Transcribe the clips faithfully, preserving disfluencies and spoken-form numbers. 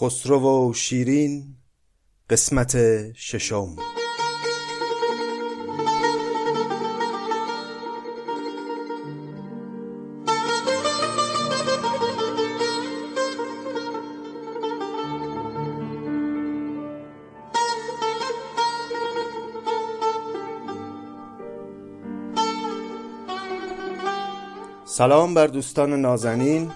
خسرو و شیرین قسمت ششم. سلام بر دوستان نازنین.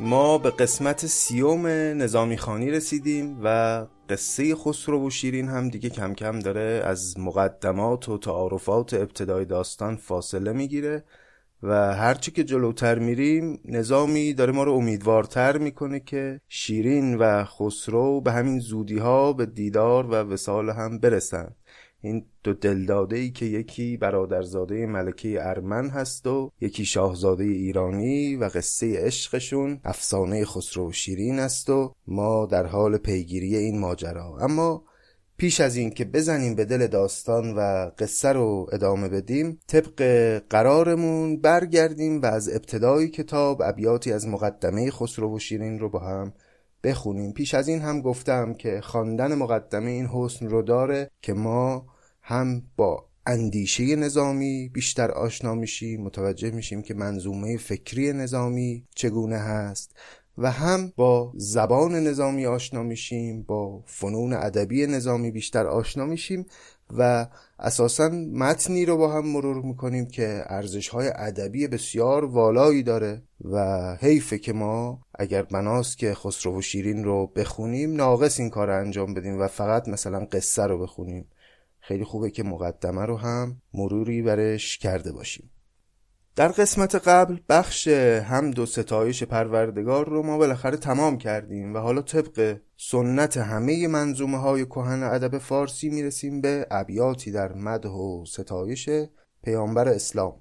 ما به قسمت سیوم نظامی خانی رسیدیم و قصه خسرو و شیرین هم دیگه کم کم داره از مقدمات و تعارفات ابتدای داستان فاصله میگیره و هرچی که جلوتر میریم نظامی داره ما رو امیدوارتر میکنه که شیرین و خسرو به همین زودی ها به دیدار و وصال هم برسن. این دو دلداده‌ای که یکی برادرزاده ملکه ارمن هست و یکی شاهزاده ایرانی و قصه عشقشون افسانه خسرو و شیرین است و ما در حال پیگیری این ماجرا. اما پیش از این که بزنیم به دل داستان و قصه رو ادامه بدیم، طبق قرارمون برگردیم و از ابتدای کتاب ابیاتی از مقدمه خسرو و شیرین رو با هم بخونیم. پیش از این هم گفتم که خواندن مقدمه این حسن رو داره که ما هم با اندیشه نظامی بیشتر آشنا میشیم، متوجه میشیم که منظومه فکری نظامی چگونه هست و هم با زبان نظامی آشنا میشیم، با فنون ادبی نظامی بیشتر آشنا میشیم و اساساً متنی رو با هم مرور میکنیم که ارزش‌های ادبی بسیار والایی داره و حیفه که ما اگر بناست که خسرو و شیرین رو بخونیم ناقص این کار رو انجام بدیم و فقط مثلا قصه رو بخونیم. خیلی خوبه که مقدمه رو هم مروری برش کرده باشیم. در قسمت قبل بخش حمد و ستایش پروردگار رو ما بالاخره تمام کردیم و حالا طبق سنت همه منظومه های کهن ادب فارسی میرسیم به ابیاتی در مدح و ستایش پیامبر اسلام.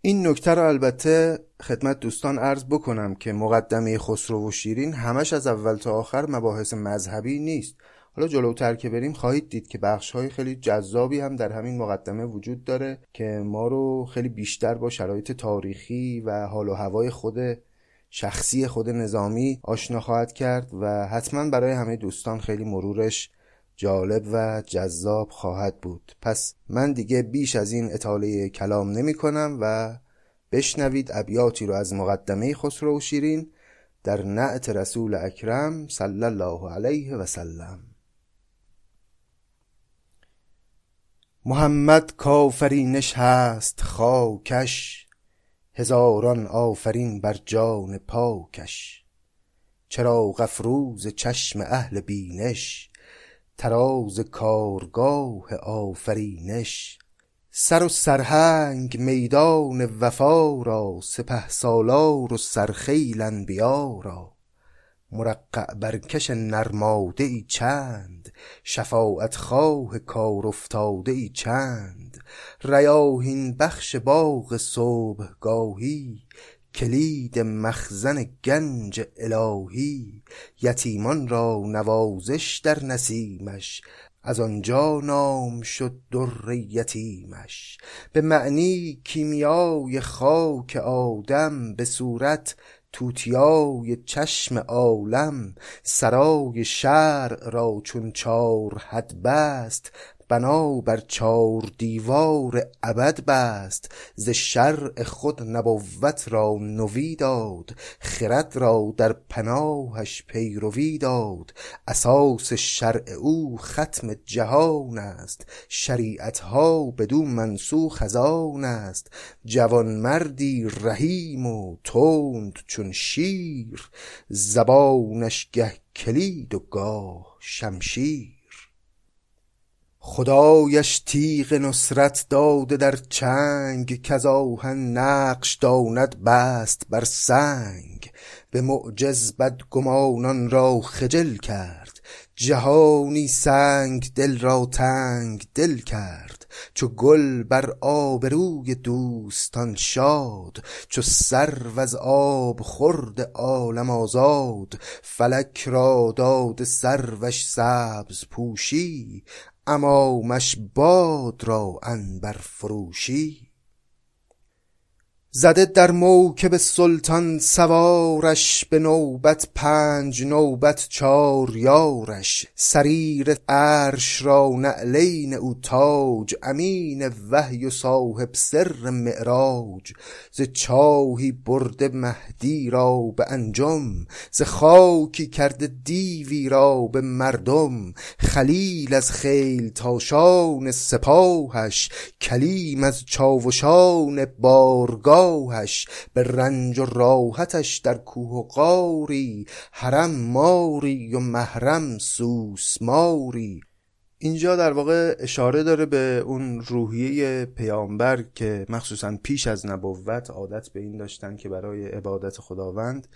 این نکته رو البته خدمت دوستان عرض بکنم که مقدمه خسرو و شیرین همش از اول تا آخر مباحث مذهبی نیست. حالا جلوتر که بریم خواهید دید که بخش‌های خیلی جذابی هم در همین مقدمه وجود داره که ما رو خیلی بیشتر با شرایط تاریخی و حال و هوای خود شخصی خود نظامی آشنا خواهد کرد و حتما برای همه دوستان خیلی مرورش جالب و جذاب خواهد بود. پس من دیگه بیش از این اطاله کلام نمی کنم و بشنوید ابیاتی رو از مقدمه خسرو و شیرین در نعت رسول اکرم صلی الله علیه و سلم. محمد کافرینش هست خاکش، هزاران آفرین بر جان پاکش. چراغ افروز چشم اهل بینش، تراز کارگاه آفرینش. سر و سرهنگ میدان وفا را، سپه سالار و سرخیل انبیا را. مرقع برکش نرماده ای چند، شفاعت خواه کار افتاده ای چند. ریاحین بخش باغ صبحگاهی، کلید مخزن گنج الهی. یتیمان را نوازش در نسیمش، از آنجا نام شد در یتیمش. به معنی کیمیای خاک آدم، به صورت توتیای چشم عالم. سرای شرع را چون چار حد بست، بنا بر چار دیوار ابد بست. ز شرع خود نبوت را نوی داد، خرد را در پناهش پیروی داد. اساس شرع او ختم جهان است، شریعتها بدو منسوخ از آن است. جوانمردی رحیم و تند چون شیر، زبانش گه کلید و گاه شمشیر. خدایش تیغ نصرت داده در چنگ، کز آهن نقش داند بست بر سنگ. به معجز بدگمانان را خجل کرد، جهانی سنگ دل را تنگ دل کرد. چو گل بر آبروی دوستان شاد، چو سرو از آب خورد عالم آزاد. فلک را داده سروش سبز پوشی، امامش باد را عنبر فروشی. زده در موکب سلطان سوارش، به نوبت پنج نوبت چار یارش. سریر عرش را نعلین او تاج، امین وحی و صاحب سر معراج. ز چاهی برده مهدی را به انجم، ز خاکی کرده دیوی را به مردم. خلیل از خیل تاشان سپاهش، کلیم از چاوشان بارگاه. به رنج و راحتش در کوه و غاری، حرم ماری و محرم سوسماری. اینجا در واقع اشاره داره به اون روحیه پیامبر که مخصوصاً پیش از نبوت عادت به این داشتن که برای عبادت خداوند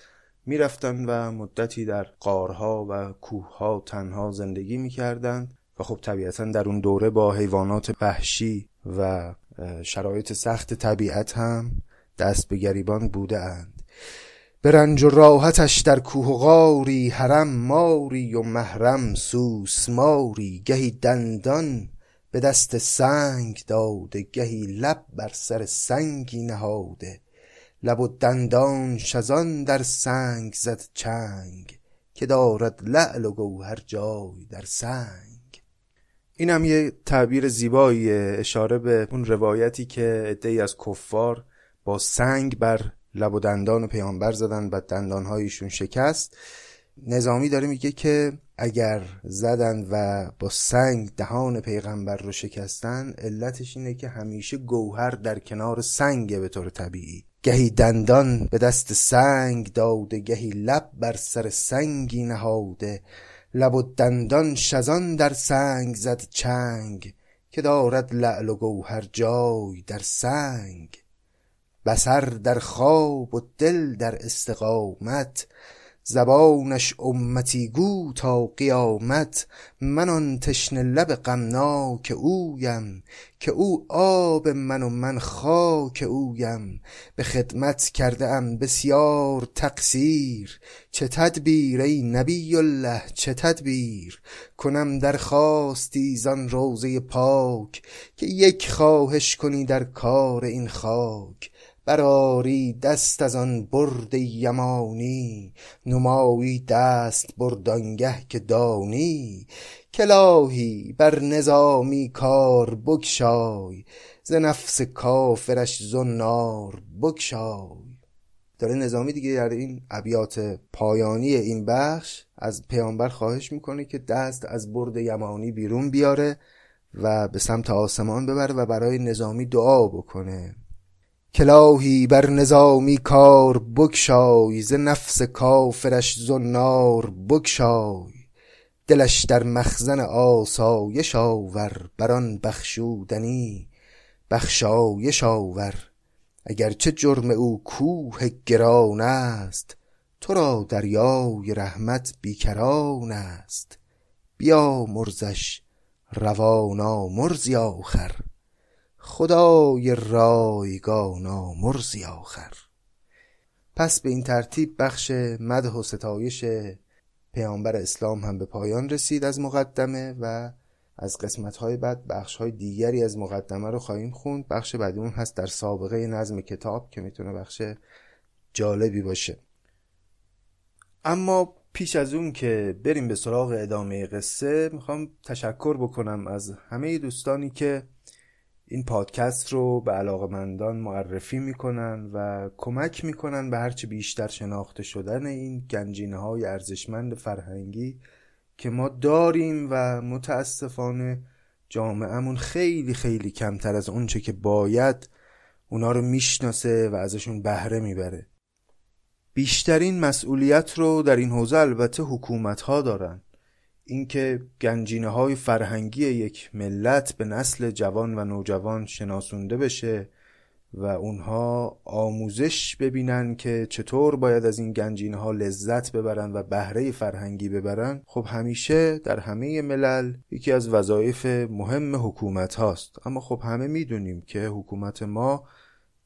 میرفتن و مدتی در غارها و کوهها تنها زندگی میکردند و خب طبیعتاً در اون دوره با حیوانات وحشی و شرایط سخت طبیعت هم دست به گریبان بوده اند. به رنج و راحتش در کوه و غاری، حرم ماری و محرم سوسماری. گهی دندان به دست سنگ داده، گهی لب بر سر سنگی نهاده. لب و دندان شزان در سنگ زد چنگ، که دارد لعل و گوهر جای در سنگ. این هم یه تعبیر زیباییه، اشاره به اون روایتی که عده‌ای از کفار با سنگ بر لب و دندان پیامبر زدن و دندانهایشون شکست. نظامی داره میگه که اگر زدن و با سنگ دهان پیغمبر رو شکستن، علتش اینه که همیشه گوهر در کنار سنگه به طور طبیعی. گهی دندان به دست سنگ داده، گهی لب بر سر سنگی نهاده. لب و دندان شزان در سنگ زد چنگ، که دارد لعل و گوهر جای در سنگ. بصر در خواب و دل در استقامت، زبانش امتی گو تا قیامت. من آن تشنه لب غمناک اویم، که او آب من و من خاک اویم. به خدمت کرده ام بسیار تقصیر، چه تدبیر ای نبی الله چه تدبیر. کنم درخواستی زان روزه پاک، که یک خواهش کنی در کار این خاک. براری دست از آن برد یمانی، نمایی دست بردانگه که دانی. کلاهی بر نظامی کار بکشای، ز نفس کافرش زنار بکشای. داره نظامی دیگه در این ابیات پایانی این بخش از پیامبر خواهش میکنه که دست از برد یمانی بیرون بیاره و به سمت آسمان ببره و برای نظامی دعا بکنه. کلاهی بر نظامی کار بکشای، ز نفس کافرش زنار بکشای. دلش در مخزن آسایش آور، بران بخشودنی بخشایش آور. اگرچه جرم او کوه گران است، تو را دریای رحمت بیکران است. بیا مرزش روانا مرزی آخر، خدای رایگانا مرزی آخر. پس به این ترتیب بخش مدح و ستایش پیامبر اسلام هم به پایان رسید از مقدمه و از قسمت‌های بعد بخش‌های دیگری از مقدمه رو خواهیم خوند. بخش بعدی اون هست در سابقه نظم کتاب که میتونه بخش جالبی باشه. اما پیش از اون که بریم به سراغ ادامه قصه، میخوام تشکر بکنم از همه دوستانی که این پادکست رو به علاقه‌مندان معرفی میکنن و کمک میکنن به هرچی بیشتر شناخته شدن این گنجینه‌های ارزشمند فرهنگی که ما داریم و متاسفانه جامعهمون خیلی خیلی کمتر از اونچه که باید اونا رو میشناسه و ازشون بهره میبره. بیشترین مسئولیت رو در این حوزه البته حکومت‌ها دارن. اینکه گنجینه‌های فرهنگی یک ملت به نسل جوان و نوجوان شناسونده بشه و اونها آموزش ببینن که چطور باید از این گنجینه‌ها لذت ببرن و بهره فرهنگی ببرن، خب همیشه در همه ملل یکی از وظایف مهم حکومت هاست. اما خب همه میدونیم که حکومت ما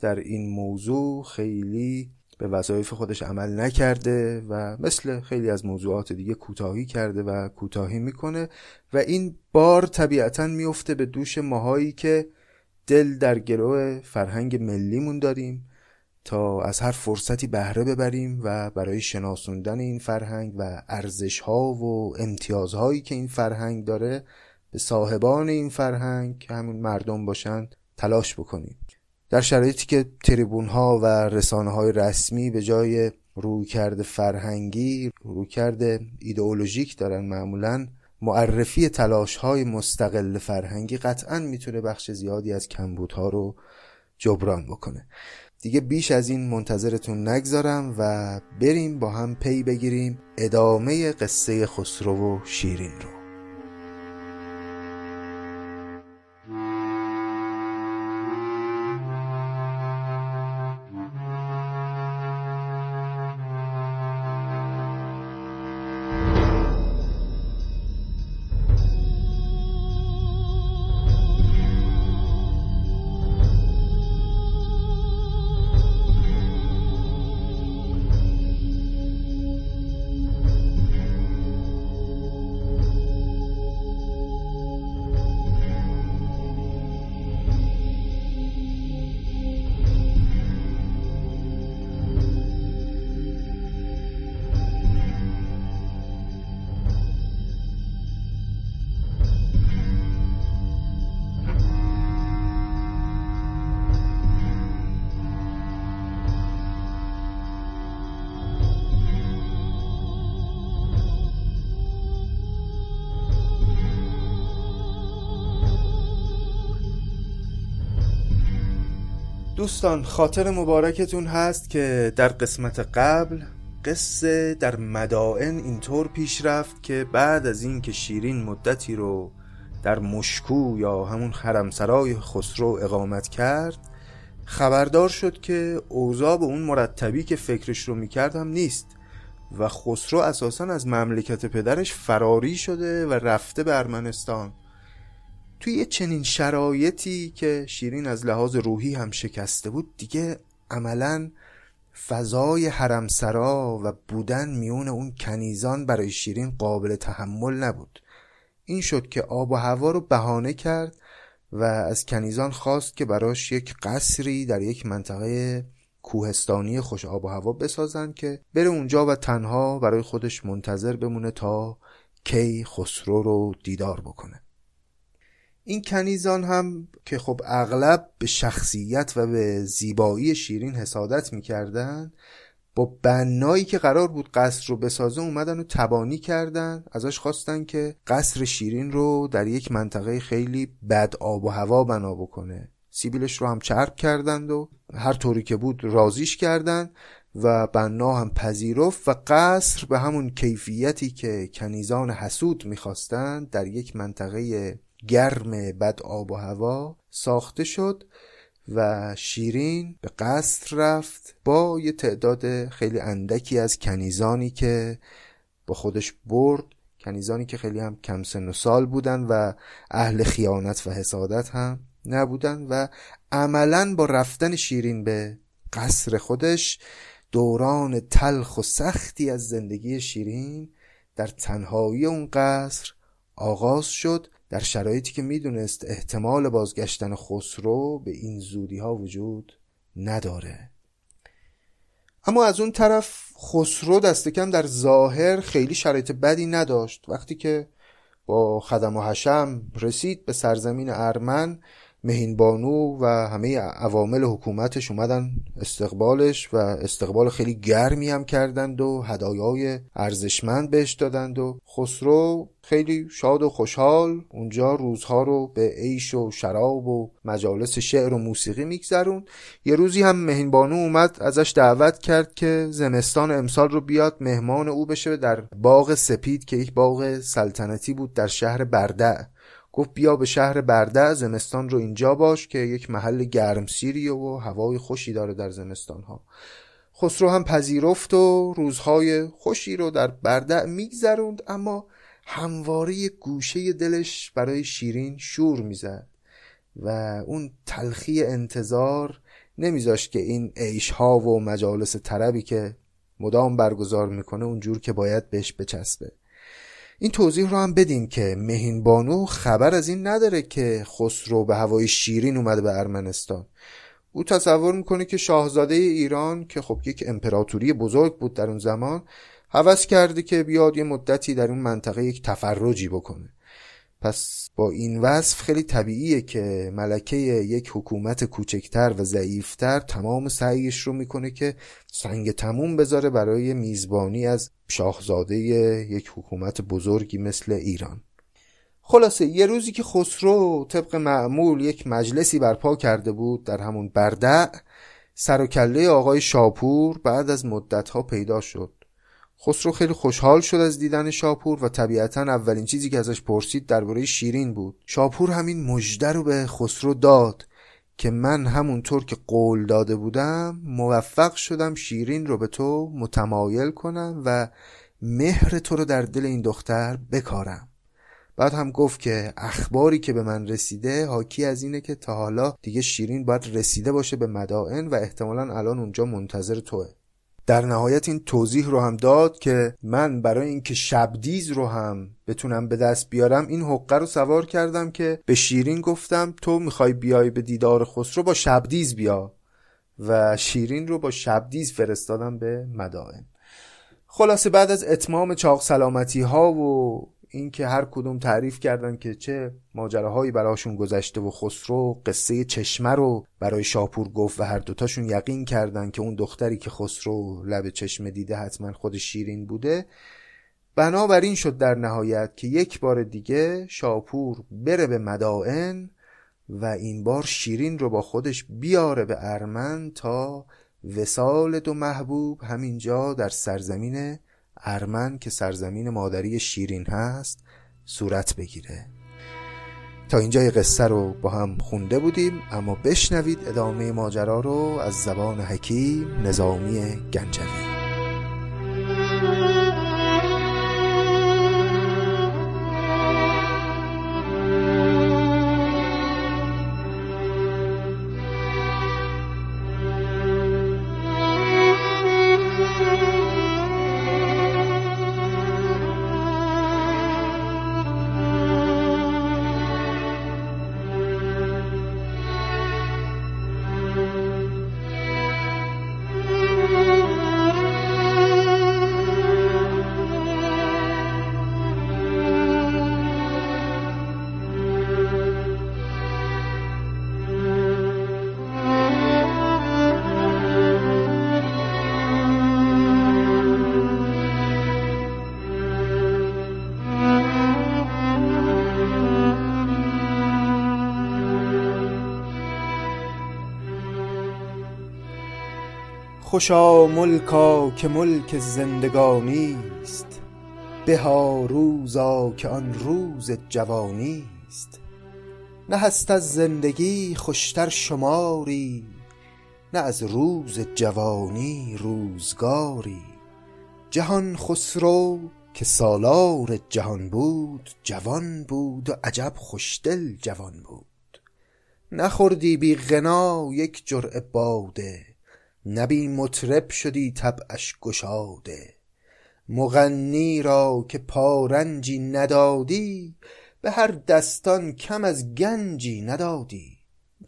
در این موضوع خیلی به وظایف خودش عمل نکرده و مثل خیلی از موضوعات دیگه کوتاهی کرده و کوتاهی میکنه و این بار طبیعتاً میفته به دوش ماهایی که دل در گلو فرهنگ ملیمون داریم تا از هر فرصتی بهره ببریم و برای شناسوندن این فرهنگ و ارزش‌ها و امتیازهایی که این فرهنگ داره به صاحبان این فرهنگ که همون مردم باشن تلاش بکنیم. در شرایطی که تریبون‌ها و رسانه‌های رسمی به جای رویکرد فرهنگی، رویکرد ایدئولوژیک دارن معمولاً، معرفی تلاش‌های مستقل فرهنگی قطعاً میتونه بخش زیادی از کمبودها رو جبران بکنه. دیگه بیش از این منتظرتون نگذارم و بریم با هم پی بگیریم ادامه قصه خسرو و شیرین رو. دوستان، خاطر مبارکتون هست که در قسمت قبل قصه در مدائن اینطور پیش رفت که بعد از این که شیرین مدتی رو در مشکو یا همون حرمسرای خسرو اقامت کرد، خبردار شد که اوضاع به اون مرتبی که فکرش رو میکرد هم نیست و خسرو اساساً از مملکت پدرش فراری شده و رفته به ارمنستان. توی چنین شرایطی که شیرین از لحاظ روحی هم شکسته بود، دیگه عملاً فضای حرمسرا و بودن میون اون کنیزان برای شیرین قابل تحمل نبود. این شد که آب و هوا رو بهانه کرد و از کنیزان خواست که براش یک قصری در یک منطقه کوهستانی خوش آب و هوا بسازن که بره اونجا و تنها برای خودش منتظر بمونه تا کی خسرو رو دیدار بکنه. این کنیزان هم که خب اغلب به شخصیت و به زیبایی شیرین حسادت میکردن، با بنایی که قرار بود قصر رو بسازه اومدن و تبانی کردن، ازش خواستن که قصر شیرین رو در یک منطقه خیلی بد آب و هوا بنا بکنه. سیبیلش رو هم چرب کردند و هر طوری که بود راضیش کردن و بنا هم پذیرفت و قصر به همون کیفیتی که کنیزان حسود میخواستن در یک منطقه گرم بد آب و هوا ساخته شد و شیرین به قصر رفت با یه تعداد خیلی اندکی از کنیزانی که با خودش برد، کنیزانی که خیلی هم کم سن و سال بودن و اهل خیانت و حسادت هم نبودن و عملاً با رفتن شیرین به قصر خودش دوران تلخ و سختی از زندگی شیرین در تنهایی اون قصر آغاز شد، در شرایطی که میدونست احتمال بازگشتن خسرو به این زودی ها وجود نداره. اما از اون طرف خسرو دست کم در ظاهر خیلی شرایط بدی نداشت. وقتی که با خدم و حشم رسید به سرزمین ارمن، مهینبانو و همه عوامل حکومتش اومدن استقبالش و استقبال خیلی گرمی هم کردند و هدایای ارزشمند بهش دادند و خسرو خیلی شاد و خوشحال اونجا روزها رو به عیش و شراب و مجالس شعر و موسیقی میگذرون. یه روزی هم مهینبانو اومد ازش دعوت کرد که زمستان امسال رو بیاد مهمان او بشه در باغ سپید که یک باغ سلطنتی بود در شهر برده. گفت بیا به شهر برده، زمستان رو اینجا باش که یک محل گرمسیری و هوای خوشی داره در زمستان ها. خسرو هم پذیرفت و روزهای خوشی رو در برده میگذروند، اما همواره گوشه دلش برای شیرین شور میزد و اون تلخی انتظار نمیذاشت که این عیشها و مجالس طربی که مدام برگزار میکنه اونجور که باید بهش بچسبه. این توضیح رو هم بدیم که مهینبانو خبر از این نداره که خسرو به هوای شیرین اومده به ارمنستان. او تصور میکنه که شاهزاده ایران که خب یک امپراتوری بزرگ بود در اون زمان، هوس کرده که بیاد یه مدتی در اون منطقه یک تفرجی بکنه. پس با این وصف خیلی طبیعیه که ملکه یک حکومت کوچکتر و ضعیفتر تمام سعیش رو میکنه که سنگ تموم بذاره برای میزبانی از شاهزاده یک حکومت بزرگی مثل ایران. خلاصه یه روزی که خسرو طبق معمول یک مجلسی برپا کرده بود در همون برده، سر و کله آقای شاپور بعد از مدتها پیدا شد. خسرو خیلی خوشحال شد از دیدن شاپور و طبیعتاً اولین چیزی که ازش پرسید درباره شیرین بود. شاپور همین مژده رو به خسرو داد که من همونطور که قول داده بودم موفق شدم شیرین رو به تو متمایل کنم و مهر تو رو در دل این دختر بکارم. بعد هم گفت که اخباری که به من رسیده حاکی از اینه که تا حالا دیگه شیرین باید رسیده باشه به مدائن و احتمالاً الان اونجا منتظر توه. در نهایت این توضیح رو هم داد که من برای اینکه شبدیز رو هم بتونم به دست بیارم این حقه رو سوار کردم که به شیرین گفتم تو میخوای بیای به دیدار خسرو، با شبدیز بیا، و شیرین رو با شبدیز فرستادم به مدائن. خلاصه بعد از اتمام چاق سلامتی ها و اینکه هر کدوم تعریف کردن که چه ماجراهایی براشون گذشته و خسرو قصه چشمه رو برای شاپور گفت و هر دوتاشون یقین کردن که اون دختری که خسرو لب چشمه دیده حتما خود شیرین بوده، بنابراین شد در نهایت که یک بار دیگه شاپور بره به مدائن و این بار شیرین رو با خودش بیاره به ارمن تا وصال دو محبوب همینجا در سرزمین ارمن که سرزمین مادری شیرین هست صورت بگیره. تا اینجا یه قصه رو با هم خونده بودیم، اما بشنوید ادامه ماجرا رو از زبان حکیم نظامی گنجوی. خوشا ملکا که ملک زندگانیست، بها روزا که آن روز جوانیست. نه هست از زندگی خوشتر شماری، نه از روز جوانی روزگاری. جهان خسرو که سالار جهان بود، جوان بود و عجب خوشدل جوان بود. نخوردی بی غنا یک جرعه باده، نبی مطرب شدی طبعش گشاده. مغنی را که پارنجی ندادی، به هر دستان کم از گنجی ندادی.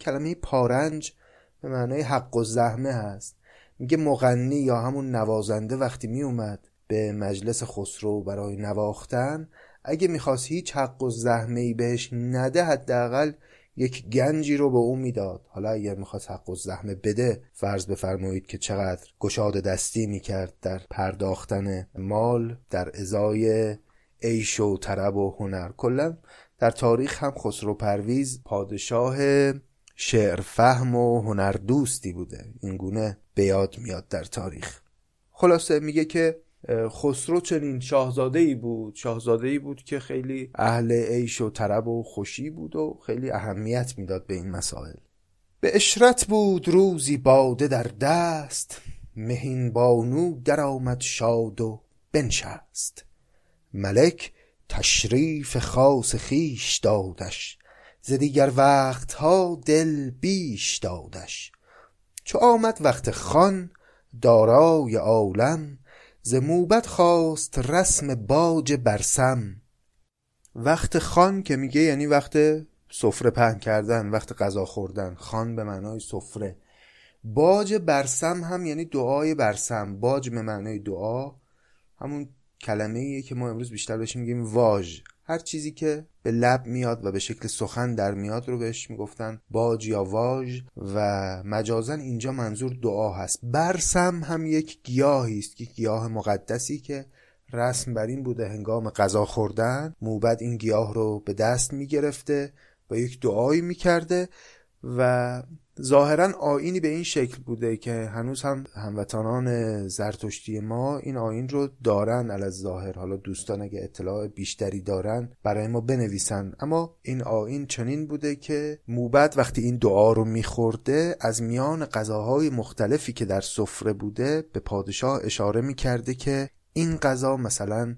کلمه پارنج به معنای حق و زحمه هست. میگه مغنی یا همون نوازنده وقتی میومد به مجلس خسرو برای نواختن، اگه میخواست هیچ حق و زحمه‌ای بهش نده حداقل یک گنجی رو به اون میداد. حالا اگر میخواد حق و زحمه بده، فرض بفرمایید که چقدر گشاد دستی میکرد در پرداختن مال در ازای عیش و طرب و هنر. کلا در تاریخ هم خسرو پرویز پادشاه شعر فهم و هنر دوستی بوده، اینگونه به یاد میاد در تاریخ. خلاصه میگه که خسرو چنین شاهزاده‌ای بود، شاهزاده‌ای بود که خیلی اهل عیش و طرب و خوشی بود و خیلی اهمیت میداد به این مسائل. به اشرت بود روزی باده در دست، مهینبانو در آمد شاد و بنشست. ملک تشریف خاص خیش دادش، ز دیگر وقتها دل بیش دادش. چو آمد وقت خان دارای عالم، ز موبد خواست رسم باج برسم. وقت خان که میگه یعنی وقت سفره پهن کردن، وقت غذا خوردن. خان به معنای سفره. باج برسم هم یعنی دعای برسم. باج به معنای دعا همون کلمه ایه که ما امروز بیشتر بهش میگیم واژ. هر چیزی که به لب میاد و به شکل سخن در میاد رو بهش میگفتن باج یا واژ، و مجازاً اینجا منظور دعا هست. برسم هم یک گیاهی است که گیاه مقدسی که رسم بر این بوده هنگام غذا خوردن موبد این گیاه رو به دست میگرفته و یک دعایی میکرده و ظاهرا آیینی به این شکل بوده که هنوز هم هموطنان زرتشتی ما این آیین رو دارن علی‌الظاهر. حالا دوستان اگه اطلاع بیشتری دارن برای ما بنویسن، اما این آیین چنین بوده که موبد وقتی این دعا رو میخورده از میان غذاهای مختلفی که در سفره بوده به پادشاه اشاره میکرده که این غذا مثلا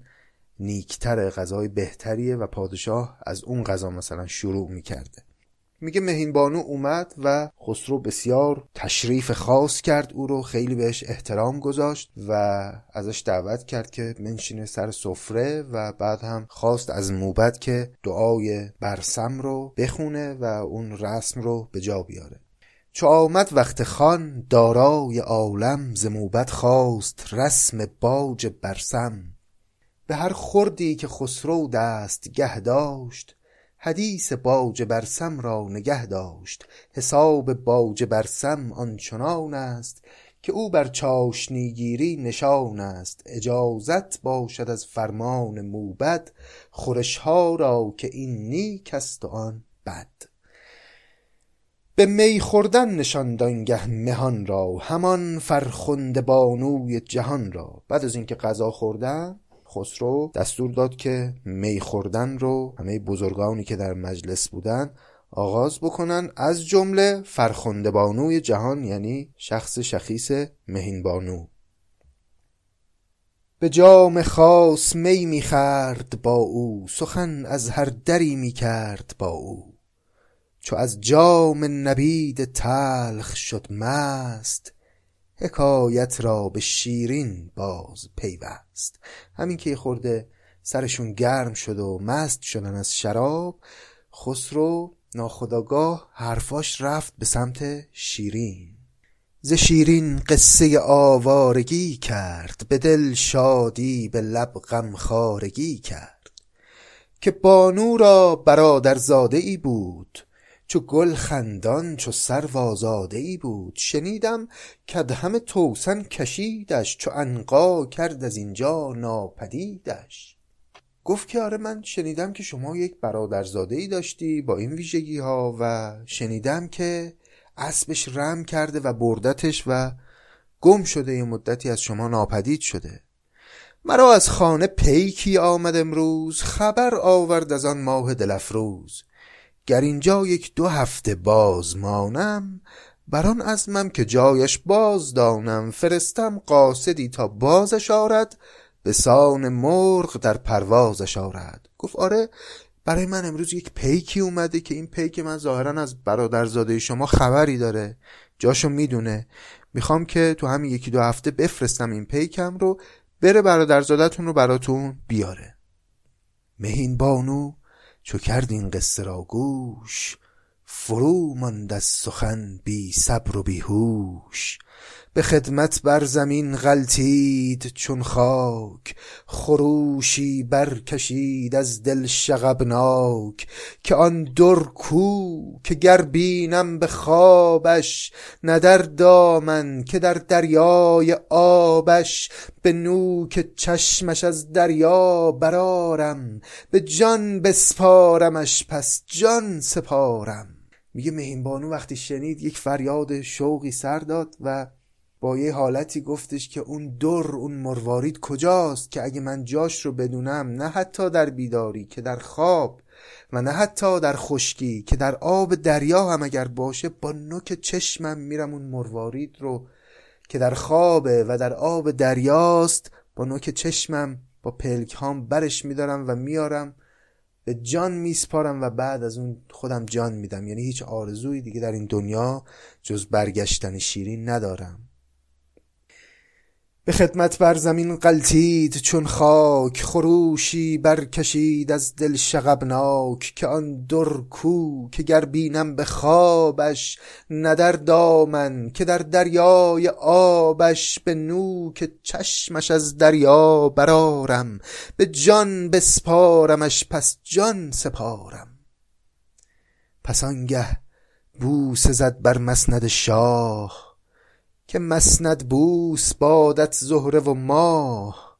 نیکتره، غذای بهتریه، و پادشاه از اون غذا مثلا شروع میکرده. میگه مهینبانو اومد و خسرو بسیار تشریف خاص کرد او رو، خیلی بهش احترام گذاشت و ازش دعوت کرد که بنشینه سر سفره و بعد هم خواست از موبد که دعای برسم رو بخونه و اون رسم رو به جا بیاره. چو آمد وقت خان دارای عالم، ز موبد خواست رسم باج برسم. به هر خوردی که خسرو دست گه داشت، حدیث باج برسم را نگه داشت. حساب باج برسم آنچنان است، که او بر چاشنیگیری نشان است. اجازت باشد از فرمان موبد، خورش ها را که این نیک است و آن بد. به می خوردن نشاندانگه مهان را، همان فرخنده بانوی جهان را. بعد از اینکه غذا خوردن خسرو دستور داد که می خوردن رو همه بزرگانی که در مجلس بودن آغاز بکنن، از جمله فرخنده بانوی جهان یعنی شخص شخیص مهینبانو. به جام خاص می میخورد با او، سخن از هر دری میکرد با او. چو از جام نبید تلخ شد مست، حکایت را به شیرین باز پیوست. همین که خورده سرشون گرم شد و مست شدن از شراب، خسرو ناخودآگاه حرفاش رفت به سمت شیرین. ز شیرین قصه آوارگی کرد، به دل شادی به لب غم خارگی کرد. که بانو را برادر زاده ای بود، چو گل خندان چو سرو آزاده ای بود. شنیدم کدهم توسن کشیدش، چو عنقا کرد از اینجا ناپدیدش. گفت که آره من شنیدم که شما یک برادرزاده ای داشتی با این ویژگی ها و شنیدم که اسبش رم کرده و بردتش و گم شده، یه مدتی از شما ناپدید شده. مرا از خانه پیکی آمد امروز، خبر آورد از آن ماه دلفروز. گر اینجا یک دو هفته باز مانم، بران عزمم که جایش باز دانم. فرستم قاصدی تا بازش آرد، به سان مرغ در پروازش آرد. گفت آره برای من امروز یک پیکی اومده که این پیک من ظاهرا از برادرزاده شما خبری داره، جاشو میدونه. میخوام که تو همین یکی دو هفته بفرستم این پیکم رو، بره برادرزادتون رو براتون بیاره. مهینبانو چو کرد این قصه را گوش، فرو ماند از سخن بی صبر و بی هوش. به خدمت بر زمین غلتید چون خاک، خروشی برکشید از دل شغبناک. که آن در کو که گر بینم به خوابش، نه در دامن که در دریای آبش. به نوک چشمش از دریا برارم، به جان بسپارمش پس جان سپارم. میگه مهینبانو وقتی شنید یک فریاد شوقی سر داد و با یه حالتی گفتش که اون در، اون مروارید کجاست که اگه من جاش رو بدونم، نه حتی در بیداری که در خواب و نه حتی در خشکی که در آب دریا هم اگر باشه، با نوک چشمم میرم اون مروارید رو که در خوابه و در آب دریاست، با نوک چشمم با پلکهام برش میدارم و میارم به جان میسپارم و بعد از اون خودم جان میدم. یعنی هیچ آرزویی دیگه در این دنیا جز برگشتن شیرین ندارم. به خدمت بر زمین قلتید چون خاک، خروشی برکشید از دل شغبناک. که آن درکو که گر بینم به خوابش، نه در دامن که در دریای آبش. به نوک چشمش از دریا برارم، به جان بسپارمش پس جان سپارم. پس آنگه بوسه زد بر مسند شاه، که مسند بوس بادت زهره و ماه.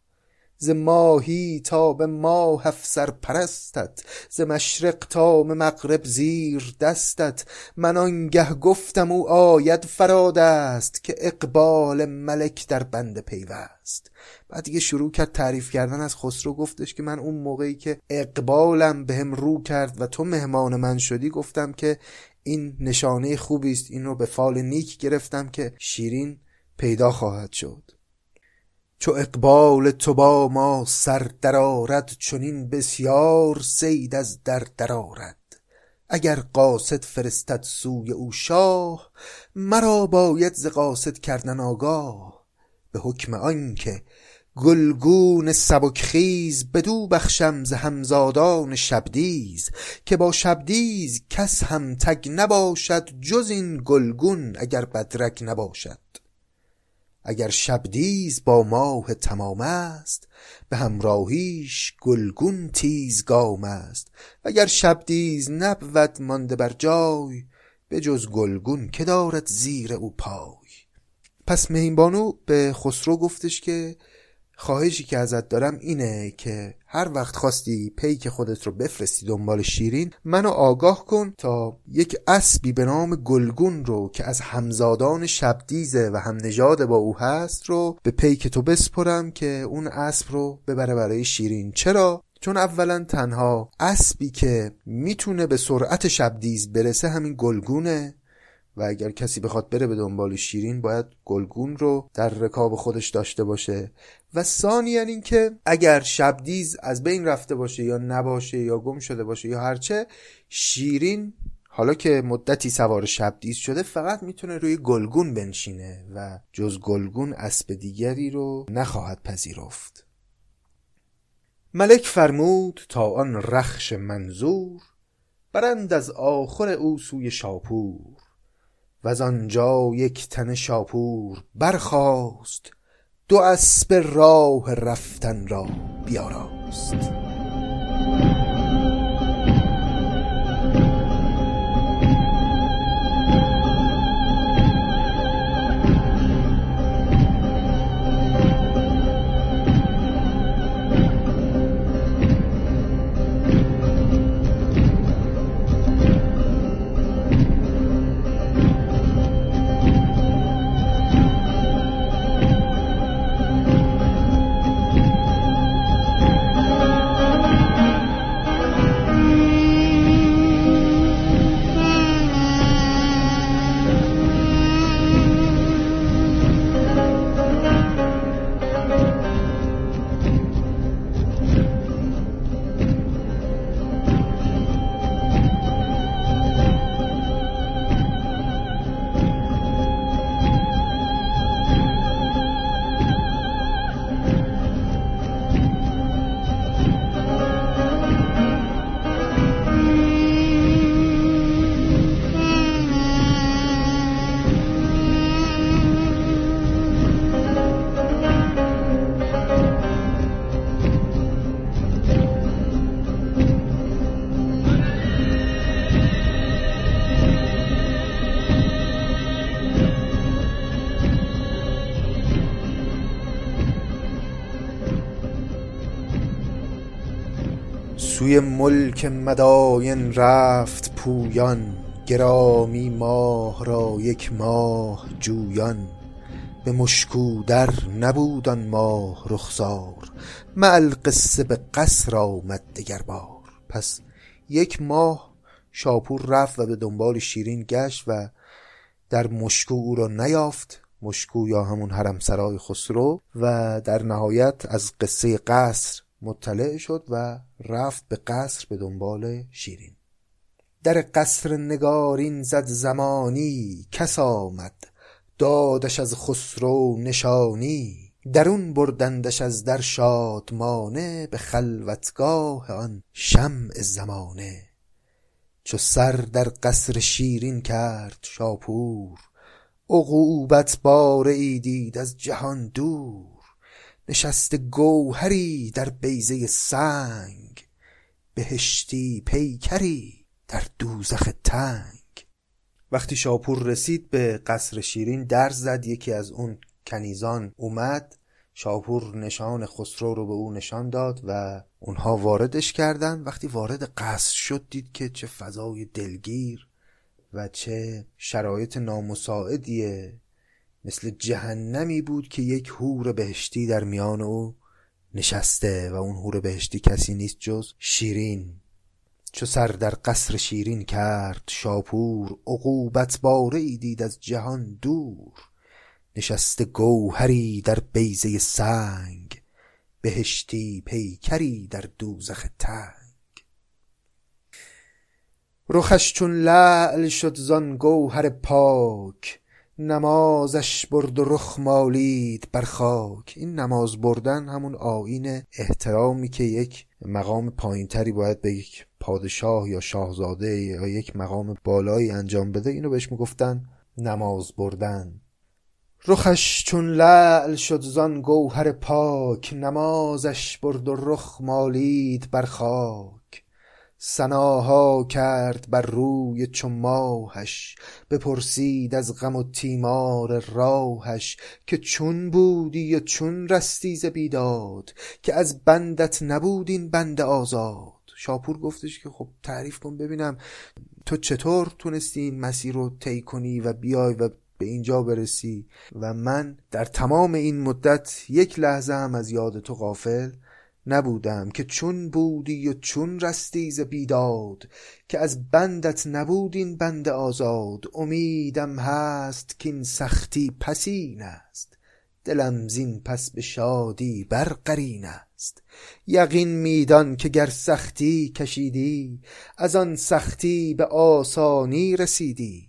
ز ماهی تا به ماه افسر پرستت، ز مشرق تا به مغرب زیر دستت. من آنگه گفتم او آید فرا دست، که اقبال ملک در بند پیوست. بعد دیگه شروع کرد تعریف کردن از خسرو، گفتش که من اون موقعی که اقبالم به هم رو کرد و تو مهمان من شدی، گفتم که این نشانه خوبی است، این رو به فال نیک گرفتم که شیرین پیدا خواهد شد. چو اقبال تو با ما سر درآرد، چنین بسیار صید از در درآرد. اگر قاصد فرستد سوی او شاه، مرا باید ز قاصد کردن آگاه. به حکم آن که گلگون سبکخیز، بدو بخشم ز همزادان شبدیز. که با شبدیز کس هم تگ نباشد، جز این گلگون اگر بدرگ نباشد. اگر شبدیز با ماه تمام است، به همراهیش گلگون تیز گام است. وگر شبدیز نبود مانده بر جای، به جز گلگون که دارد زیر او پای. پس مهینبانو به خسرو گفتش که خواهشی که ازت دارم اینه که هر وقت خواستی پیک خودت رو بفرستی دنبال شیرین، منو آگاه کن تا یک اسبی به نام گلگون رو که از همزادان شبدیزه و هم نژاد با او هست رو به پیک تو بسپرم که اون اسب رو ببره برای شیرین. چرا؟ چون اولا تنها اسبی که میتونه به سرعت شبدیز برسه همین گلگونه، و اگر کسی بخواد بره به دنبال شیرین باید گلگون رو در رکاب خودش داشته باشه. و ثانیاً این که اگر شبدیز از بین رفته باشه یا نباشه یا گم شده باشه یا هرچه، شیرین حالا که مدتی سوار شبدیز شده فقط میتونه روی گلگون بنشینه و جز گلگون اسب دیگری رو نخواهد پذیرفت. ملک فرمود تا آن رخش منظور، برند از آخر او سوی شاپور. و از آنجا یک تن شاپور برخاست، دو اسب راه رفتن را بیاراست. سوی ملک مدائن رفت پویان، گرامی ماه را یک ماه جویان. به مشکو در نبود آن ماه رخسار، مع القصه به قصر آمد دگر بار. پس یک ماه شاپور رفت و به دنبال شیرین گشت و در مشکو او را نیافت، مشکو یا همون حرم سرای خسرو. و در نهایت از قصه قصر مطلع شد و رفت به قصر به دنبال شیرین. در قصر نگارین زد زمانی، کس آمد دادش از خسرو نشانی. درون بردندش از در شادمانه، به خلوتگاه آن شمع زمانه. چو سر در قصر شیرین کرد شاپور، عقوبت باره ای دید از جهان دور. نشست گوهری در بیضه سنگ، بهشتی پیکری در دوزخ تنگ. وقتی شاپور رسید به قصر شیرین در زد، یکی از اون کنیزان اومد. شاپور نشان خسرو رو به او نشان داد و اونها واردش کردن. وقتی وارد قصر شد دید که چه فضای دلگیر و چه شرایط نامساعدیه، مثل جهنمی بود که یک حور بهشتی در میان او نشسته و اون حور بهشتی کسی نیست جز شیرین. چو سر در قصر شیرین کرد شاپور، عقوبت باره ای دید از جهان دور. نشست گوهری در بیضه سنگ، بهشتی پیکری در دوزخ تنگ. رخش چون لعل شد زان گوهر پاک، نمازش برد و رخ مالید بر خاک. این نماز بردن همون آیین احترامی که یک مقام پایینتری باید به یک پادشاه یا شاهزاده یا یک مقام بالایی انجام بده، اینو بهش میگفتن نماز بردن. رخش چون لعل شد زان گوهر پاک، نمازش برد و رخ مالید بر خاک. ثناها کرد بر روی چو ماهش، بپرسید از غم و تیمار راهش. که چون بودی و چون رستی ز بیداد، که از بندت نبود این بند آزاد. شاپور گفتش که خب تعریف کن ببینم تو چطور تونستی این مسیر رو طی کنی و بیای و به اینجا برسی و من در تمام این مدت یک لحظه هم از یاد تو غافل نبودم. که چون بودی و چون رستی ز بیداد، که از بندت نبود این بند آزاد. امیدم هست که این سختی پسین است، دلم زین پس به شادی برقرین است. یقین میدان که گر سختی کشیدی، از آن سختی به آسانی رسیدی.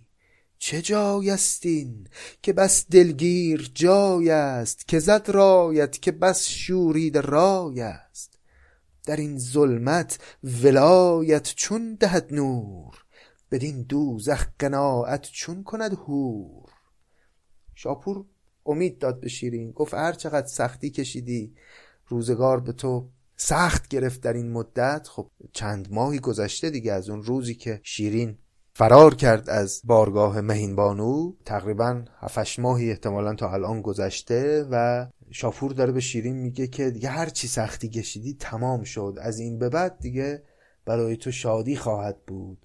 چه جای است این که بس دلگیر جای است، که زد رایت که بس شورید رای است. در این ظلمت ولایت چون دهد نور، بدین دوزخ قناعت چون کند هور. شاپور امید داد به شیرین، گفت هر چقدر سختی کشیدی، روزگار به تو سخت گرفت در این مدت. خب چند ماهی گذشته دیگه از اون روزی که شیرین فرار کرد از بارگاه مهینبانو، تقریبا هفت هشت ماهی احتمالاً تا الان گذشته و شاپور داره به شیرین میگه که دیگه هر چی سختی کشیدی تمام شد، از این به بعد دیگه برای تو شادی خواهد بود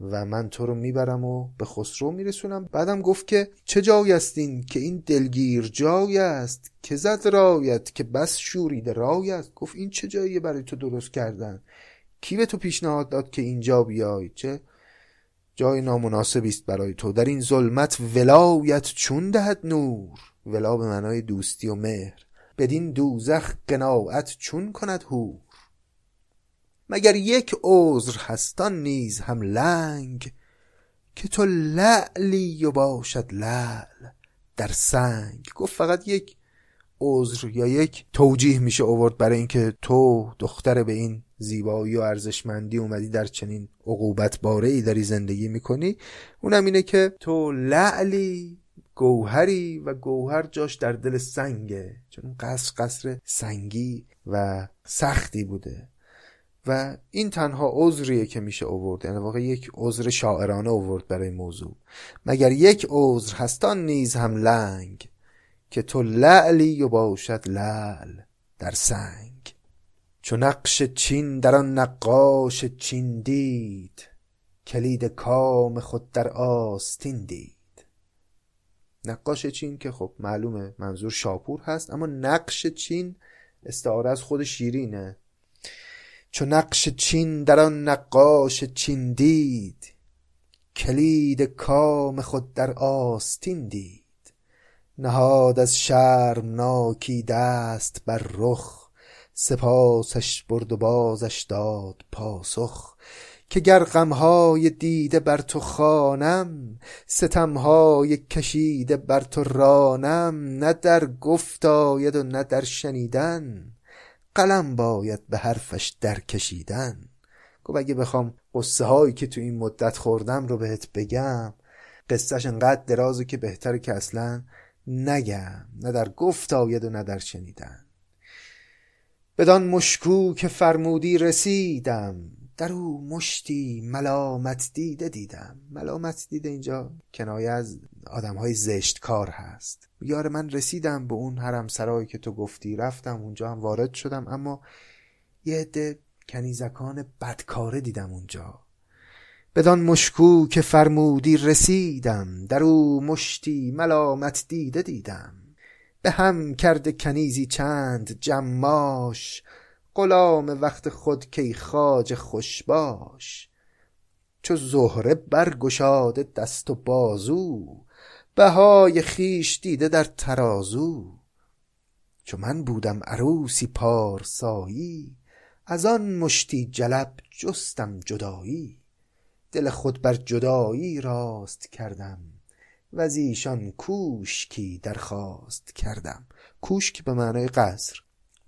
و من تو رو میبرم و به خسرو میرسونم. بعدم گفت که چه جای است این که این دلگیر جای است، که زد رایت که بس شورید رای است. گفت این چه جاییه برای تو درست کردن، کی به تو پیشنهاد داد که اینجا بیای؟ چه جای نامناسبی است برای تو. در این ظلمت ولایت چون دهد نور، ولا به معنای دوستی و مهر. بدین دوزخ قناعت چون کند هور. مگر یک عذر هستان نیز هم لنگ، که تو لعلی و باشد لعل در سنگ. گفت فقط یک عذر یا یک توجیه میشه آورد برای اینکه تو دختر به این زیبایی و ارزشمندی اومدی در چنین عقوبت باره‌ای داری زندگی میکنی، اونم اینه که تو لعلی، گوهری، و گوهر جاش در دل سنگه، چون قصر قصر سنگی و سختی بوده و این تنها عذریه که میشه آورد. یعنی واقعا یک عذر شاعرانه آورد برای موضوع. مگر یک عذر هستان نیز هم لنگ، که تو لعلی و باشد لعل در سنگ. چو نقش چین در آن نقاش چین دید، کلید کام خود در آستین دید. نقاش چین که خب معلومه منظور شاپور هست، اما نقش چین استعاره از خود شیرینه. چو نقش چین در آن نقاش چین دید، کلید کام خود در آستین دید. نهاد از شرمناکی دست بر رخ، سپاسش برد و بازش داد پاسخ. که گر غمهای دیده بر تو خوانم، ستمهای کشیده بر تو رانم، نه در گفت آید و نه در شنیدن، قلم باید به حرفش در کشیدن. گفت اگه بخوام قصه هایی که تو این مدت خوردم رو بهت بگم، قصهش انقدر درازه که بهتره که اصلا نگم، نه در گفت آید و نه در شنیدن. بدان مشکو که فرمودی رسیدم، در او مشتی ملامت دیده دیدم. ملامت دیده اینجا کنایه از آدم های زشتکار هست. یار من رسیدم به اون حرم سرایی که تو گفتی، رفتم اونجا هم وارد شدم، اما یه عده کنیزکان بدکاره دیدم اونجا. بدان مشکو که فرمودی رسیدم، در او مشتی ملامت دیده دیدم. به هم کرد کنیزی چند جماش، غلام وقت خود کی خواجه خوشباش. چو زهره برگشاده دست و بازو، بهای خویش دیده در ترازو. چو من بودم عروسی پارسایی، از آن مشتی جلب جستم جدایی. دل خود بر جدایی راست کردم، وز ایشان کوشکی درخواست کردم. کوشک به معنای قصر.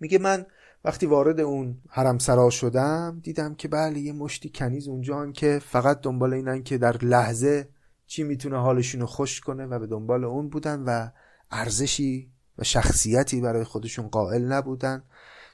میگه من وقتی وارد اون حرم سرا شدم، دیدم که بله یه مشتی کنیز اونجا هم که فقط دنبال اینن که در لحظه چی میتونه حالشونو خوش کنه و به دنبال اون بودن و ارزشی و شخصیتی برای خودشون قائل نبودن.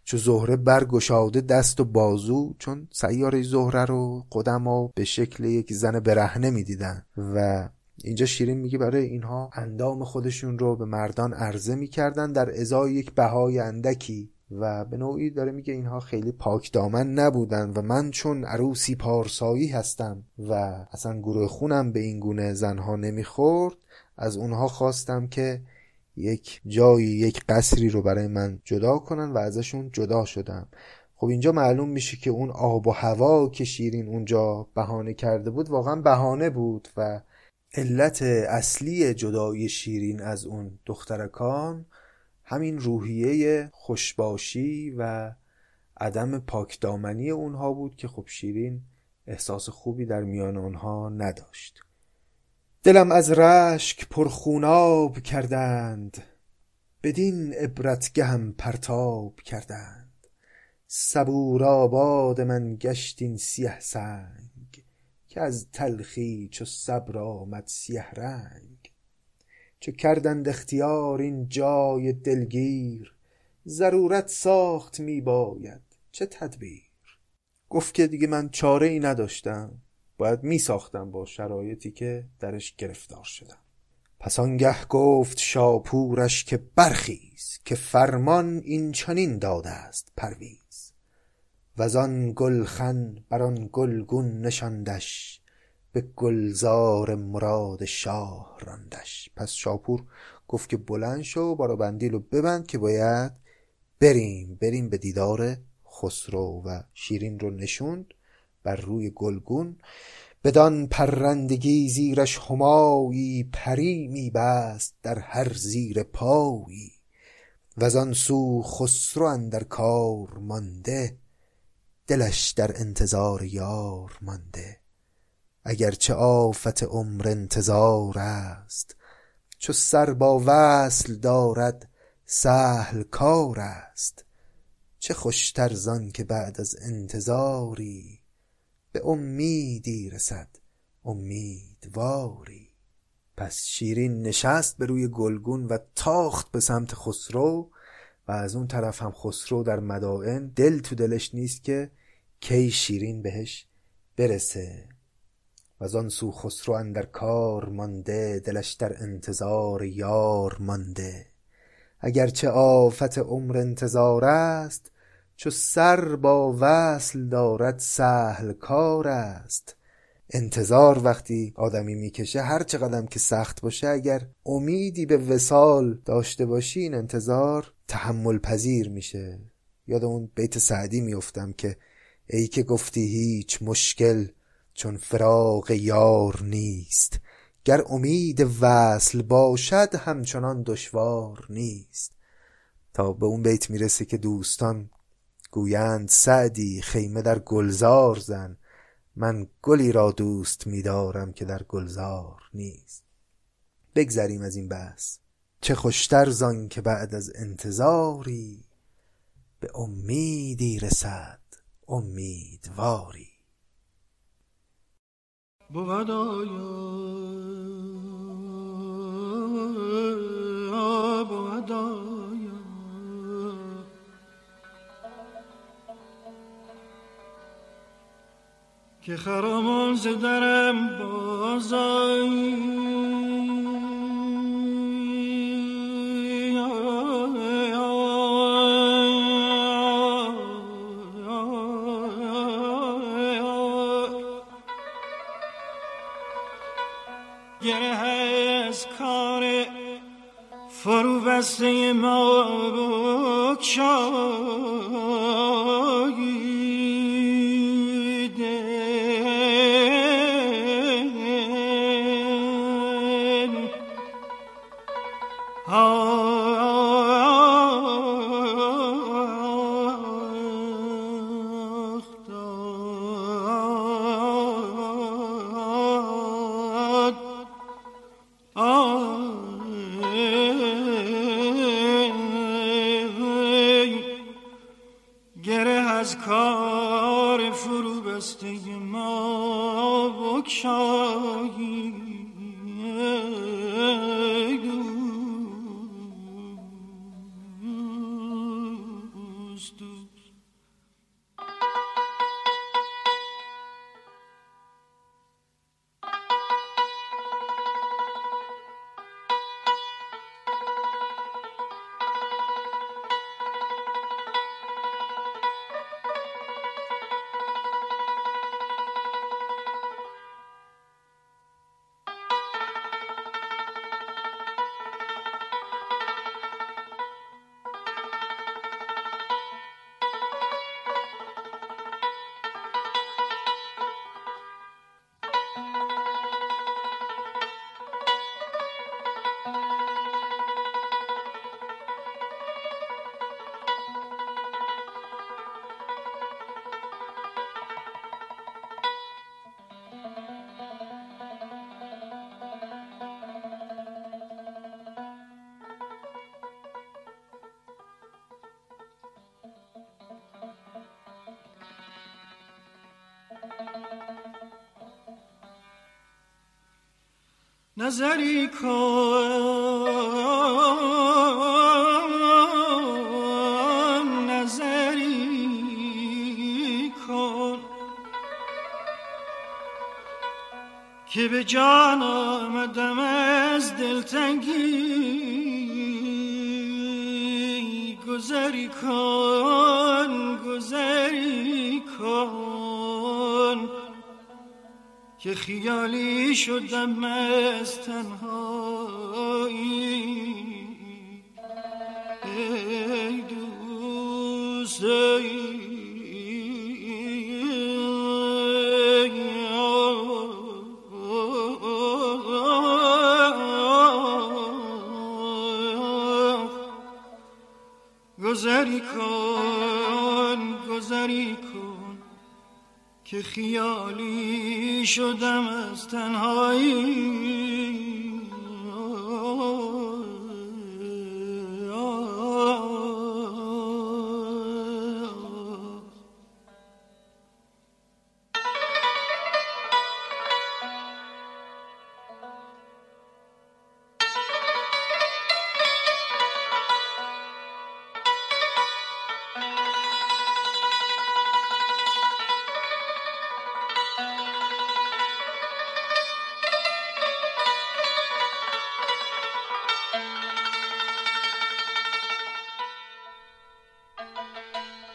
چو زهره برگشاده دست و بازو، چون سیاره زهره رو قدما به شکل یک زن برهنه میدیدن و اینجا شیرین میگه برای اینها اندام خودشون رو به مردان عرضه میکردن در ازای یک بهای اندکی و به نوعی داره میگه اینها خیلی پاک دامن نبودن و من چون عروسی پارسایی هستم و اصلا گروه خونم به این گونه زنها نمیخورد، از اونها خواستم که یک جایی یک قصری رو برای من جدا کنن و ازشون جدا شدم. خب اینجا معلوم میشه که اون آب و هوا که شیرین اونجا بهانه کرده بود واقعا بهانه بود و علت اصلی جدایی شیرین از اون دخترکان همین روحیه خوشباشی و عدم پاکدامنی اونها بود که خب شیرین احساس خوبی در میان اونها نداشت. دلم از رشک پرخوناب کردند، بدین عبرتگهم پرتاب کردند. صبور آباد من گشتین سیه سنگ، که از تلخی چو صبر آمد سیه رنگ. چو کردند اختیار این جای دلگیر، ضرورت ساخت می باید چه تدبیر. گفت که دیگه من چاره ای نداشتم، باید می ساختم با شرایطی که درش گرفتار شدم. پس آنگه گفت شاپورش که برخیز، که فرمان این چنین داده است پرویز. وزان گلخن بران گلگون نشاندش، به گلزار مراد شاه راندش. پس شاپور گفت که بلند شو، بارا بندیل رو ببند که باید بریم بریم به دیدار خسرو. و شیرین رو نشوند بر روی گلگون. بدان پرندگی زیرش همایی، پری میبست در هر زیر پایی. وزان سو خسرو اندر کار مانده، دلش در انتظار یار مانده. اگرچه آفت عمر انتظار است، چو سر با وصل دارد سهل کار است. چه خوشتر زان که بعد از انتظاری، به امیدی رسد امیدواری. پس شیرین نشست به روی گلگون و تاخت به سمت خسرو و از اون طرف هم خسرو در مدائن دل تو دلش نیست که کی شیرین بهش برسه. و زان سو خسرو اندر کار مانده، دلش در انتظار یار مانده. اگرچه آفت عمر انتظار است، چو سر با وصل دارد سهل کار است. انتظار وقتی آدمی میکشه هر چقدرم که سخت باشه، اگر امیدی به وصال داشته باشی این انتظار تحمل پذیر میشه. یاد اون بیت سعدی میفتم که ای که گفتی هیچ مشکل چون فراق یار نیست، گر امید وصل باشد همچنان دشوار نیست. تا به اون بیت میرسه که دوستان گویند سعدی خیمه در گلزار زن، من گلی را دوست می‌دارم که در گلزار نیست. بگذریم از این بس، چه خوشتر زان که بعد از انتظاری به امیدی رسد امیدواری. بود آیا بود آیا که خرامان ز درم بازآیی، گره از کار فرو بسته ما بگشایی دل نظری کن، نظری کن که به جان آمدم از دلتنگی، گذری کن، گذری کن که خیالی شدم از تنهایی. ای دوست گذری کن، گذری کن که خیالی شدم از تنهایی.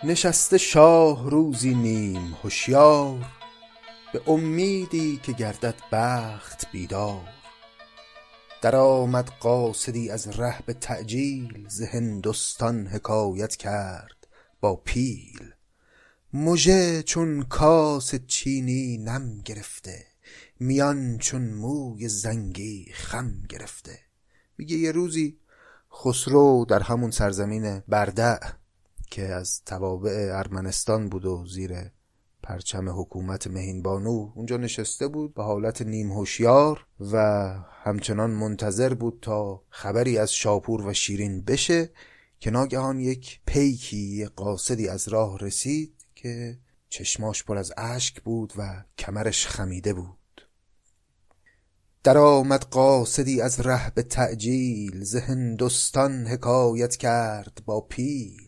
نشسته شاه روزی نیم هوشیار، به امیدی که گردد بخت بیدار. در آمد قاصدی از ره به تعجیل، ز هندوستان حکایت کرد با پیل. مژه چون کاس چینی نم گرفته، میان چون موی زنگی خم گرفته. میگه یه روزی خسرو در همون سرزمین برده که از توابع ارمنستان بود و زیر پرچم حکومت مهینبانو اونجا نشسته بود به حالت نیم هوشیار و همچنان منتظر بود تا خبری از شاپور و شیرین بشه که ناگهان یک پیکی قاصدی از راه رسید که چشماش پر از اشک بود و کمرش خمیده بود. در آمد قاصدی از ره به تعجیل، ز هندوستان حکایت کرد با پیل.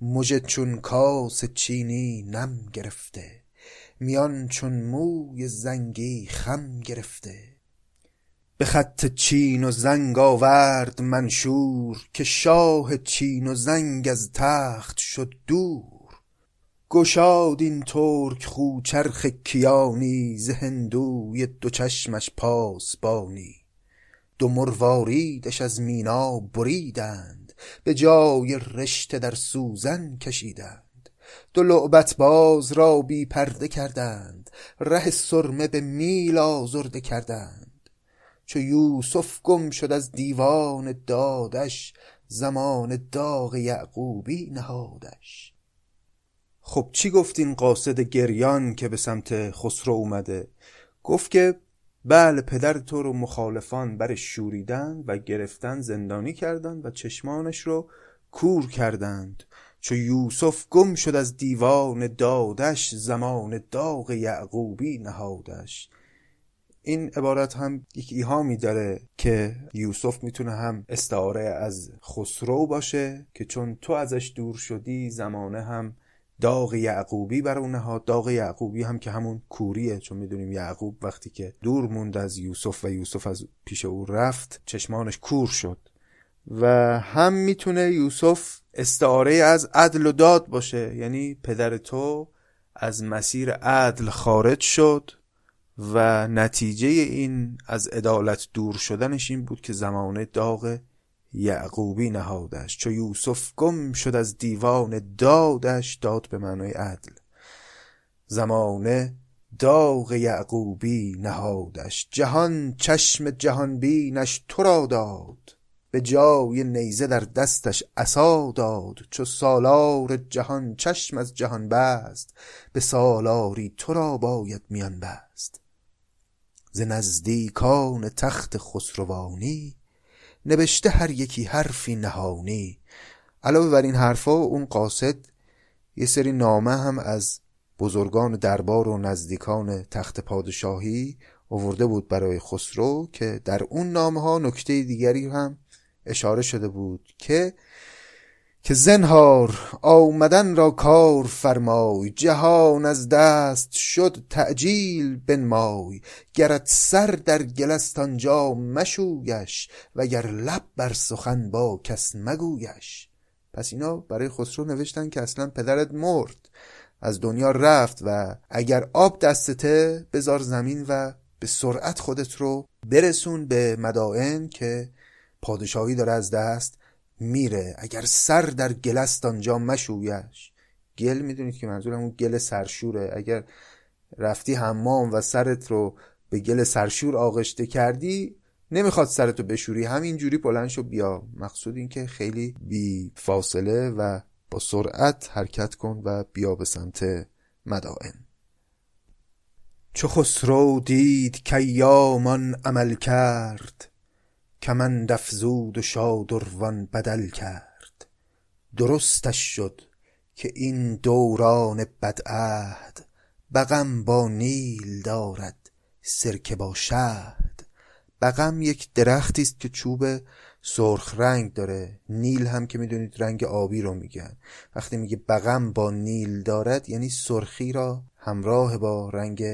مژه چون کاس چینی نم گرفته، میان چون موی زنگی خم گرفته. به خط چین و زنگ آورد منشور، که شاه چین و زنگ از تخت شد دور. گشاد این ترک خو چرخ کیانی، ز هندوی دو چشمش پاسبانی. دو مرواریدش از مینا بریدند، به جای رشته در سوزن کشیدند. دو لعبت باز را بی پرده کردند، ره سرمه به میل آزرده کردند. چو یوسف گم شد از دیوان دادش، زمان داغ یعقوبی نهادش. خب چی گفت این قاصد گریان که به سمت خسرو اومده؟ گفت که بله، پدر تو رو مخالفان برش شوریدند و گرفتن زندانی کردند و چشمانش رو کور کردند. چو یوسف گم شد از دیوان دادش، زمان داغ یعقوبی نهادش. این عبارت هم یک ایهامی داره که یوسف میتونه هم استعاره از خسرو باشه که چون تو ازش دور شدی زمانه هم داغ یعقوبی بر اونها. داغ یعقوبی هم که همون کوریه، چون میدونیم یعقوب وقتی که دور موند از یوسف و یوسف از پیش او رفت چشمانش کور شد. و هم میتونه یوسف استعاره از عدل و داد باشه، یعنی پدر تو از مسیر عدل خارج شد و نتیجه این از عدالت دور شدنش این بود که زمانه داغ یعقوبی نهادش. چو یوسف گم شد از دیوان دادش، داد به معنای عدل، زمانه داغ یعقوبی نهادش. جهان چشم جهان بینش تو را داد، به جای نیزه در دستش عصا داد. چو سالار جهان چشم از جهان بست، به سالاری تو را باید میان بست. ز نزدیکان تخت خسروانی، نبشته هر یکی حرفی نهانی. علاوه بر این حرفا اون قاصد یه سری نامه هم از بزرگان دربار و نزدیکان تخت پادشاهی آورده بود برای خسرو که در اون نامه ها نکته دیگری هم اشاره شده بود که که زنهار آمدن را کار فرمای، جهان از دست شد تعجیل بنمای. گرت سر در گل است آنجا مشویش، وگر لب بر سخن با کس مگویش. پس اینا برای خسرو نوشتن که اصلا پدرت مرد، از دنیا رفت و اگر آب دستته بذار زمین و به سرعت خودت رو برسون به مدائن که پادشاهی داره از دست میره. اگر سر در گل است آنجا مشویش، گل میدونید که منظورم اون گل سرشوره. اگر رفتی حمام و سرت رو به گل سرشور آغشته کردی، نمیخواد سرت رو بشوری، همینجوری بلند شو بیا. مقصود این که خیلی بی فاصله و با سرعت حرکت کن و بیا به سمت مدائن. چو خسرو دید که ایامان عمل کرد، کمند افزود و شادروان بدل کرد. درستش شد که این دوران بدعهد، بقم با نیل دارد سرکه با شهد. بقم یک درختی است که چوب سرخ رنگ داره، نیل هم که میدونید رنگ آبی رو میگن. وقتی میگه بقم با نیل دارد یعنی سرخی را همراه با رنگ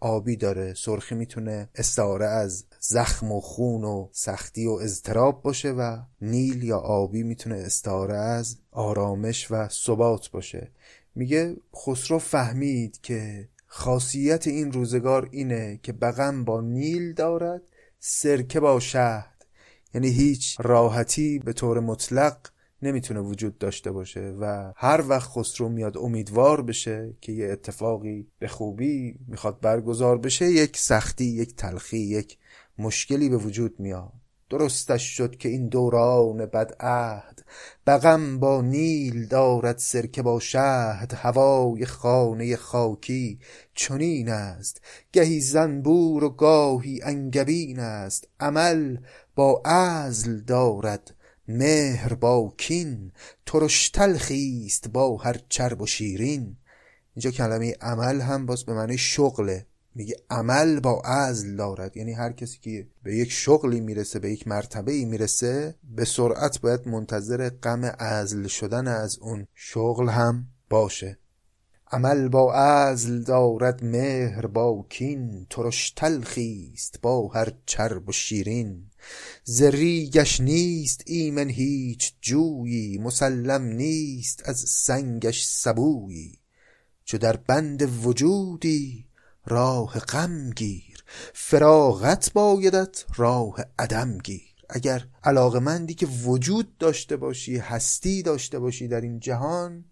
آبی داره. سرخی میتونه استعاره از زخم و خون و سختی و اضطراب باشه و نیل یا آبی میتونه استعاره از آرامش و ثبات باشه. میگه خسرو فهمید که خاصیت این روزگار اینه که بقم با نیل دارد سرکه با شهد، یعنی هیچ راحتی به طور مطلق نمیتونه وجود داشته باشه. و هر وقت خسرو میاد امیدوار بشه که یه اتفاقی به خوبی میخواد برگزار بشه، یک سختی، یک تلخی، یک مشکلی به وجود میاد. درستش شد که این دوران بدعهد، بغم با نیل دارد سرکه با شهد. هوای خانه خاکی چنین است، گهی زنبور و گاهی انگبین است. عمل با عزل دارد مهر با کین، ترش تلخی است با هر چرب و شیرین. اینجا کلمه عمل هم باز به معنی شغله، میگه عمل با عزل دارد، یعنی هر کسی که به یک شغلی میرسه، به یک مرتبه‌ای میرسه، به سرعت باید منتظر غم عزل شدن از اون شغل هم باشه. عمل با عزل دارد مهر با کین، ترش تلخیست با هر چرب و شیرین. زریگش نیست ایمن هیچ جویی، مسلم نیست از سنگش سبویی. چو در بند وجودی راه غم گیر، فراغت بایدت راه عدم گیر. اگر علاقمندی که وجود داشته باشی، هستی داشته باشی در این جهان،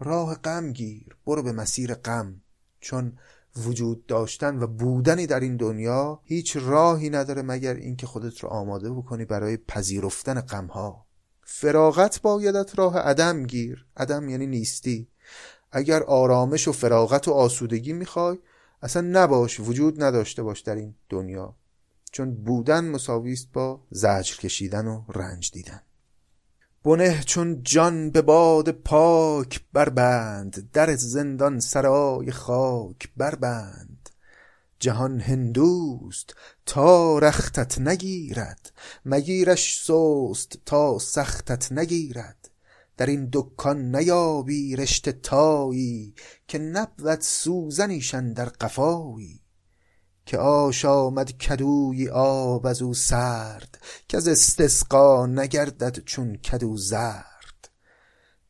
راه غم گیر، برو به مسیر غم. چون وجود داشتن و بودنی در این دنیا هیچ راهی نداره مگر اینکه خودت رو آماده بکنی برای پذیرفتن غم ها. فراغت بایدت راه عدم گیر، عدم یعنی نیستی. اگر آرامش و فراغت و آسودگی میخوای، اصلا نباش، وجود نداشته باش در این دنیا، چون بودن مساویست با زجر کشیدن و رنج دیدن. بنه چون جان به باد پاک بربند، در زندان سرای خاک بربند. جهان هندوست تا رختت نگیرد، مگیرش سوست تا سختت نگیرد. در این دکان نیابی رشته تایی، که نبود سوزنیشن در قفایی. که آش آمد کدوی آب از او سرد، که از استسقا نگردد چون کدو زرد.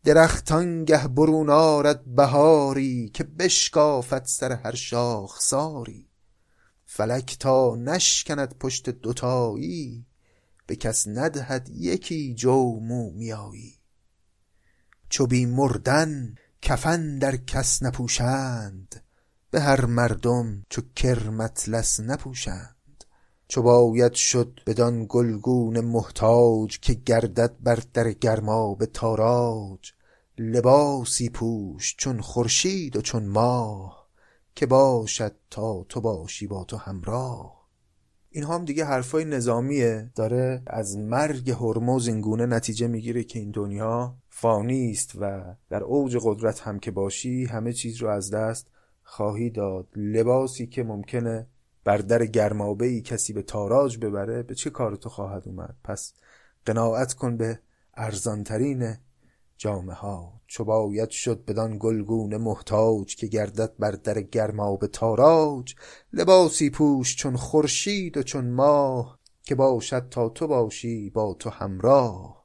درختان گه برون آرد بهاری، که بشکافت سر هر شاخ ساری. فلک تا نشکند پشت دوتایی، به کس ندهد یکی جو مومیایی. چو بی مردن کفن در کس نپوشند، به هر مردم چو کرم اطلس نپوشند. چو باید شد بدان گلگون محتاج، که گردد بر در گرمابه تاراج. لباسی پوش چون خورشید و چون ماه، که باشد تا تو باشی با تو همراه. این هم دیگه حرفای نظامیه، داره از مرگ هرمز اینگونه نتیجه میگیره که این دنیا فانی است و در اوج قدرت هم که باشی همه چیز رو از دست خواهی داد. لباسی که ممکنه بر در گرمابه‌ای کسی به تاراج ببره، به چه کار تو خواهد اومد؟ پس قناعت کن به ارزانترین جامه ها. چو باید شد بدان گلگون محتاج، که گردد بر در گرمابه تاراج. لباسی پوش چون خورشید و چون ماه، که باشد تا تو باشی با تو همراه.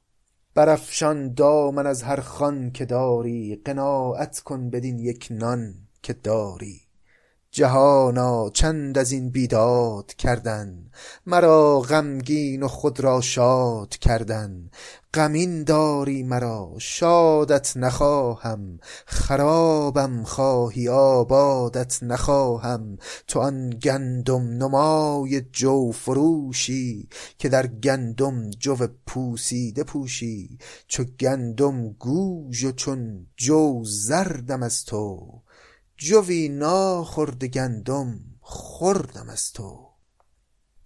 برافشان دامن از هر خوان که داری، قناعت کن بدین یک نان که داری. جهانا چند از این بیداد کردن، مرا غمگین و خود را شاد کردن. غمین داری مرا شادت نخواهم، خرابم خواهی آبادت نخواهم. تو آن گندم نمای جو فروشی، که در گندم جو پوسیده پوشی. چو گندم گوژ و چون جو زردم از تو، جوی ناخورد گندم خوردم از تو.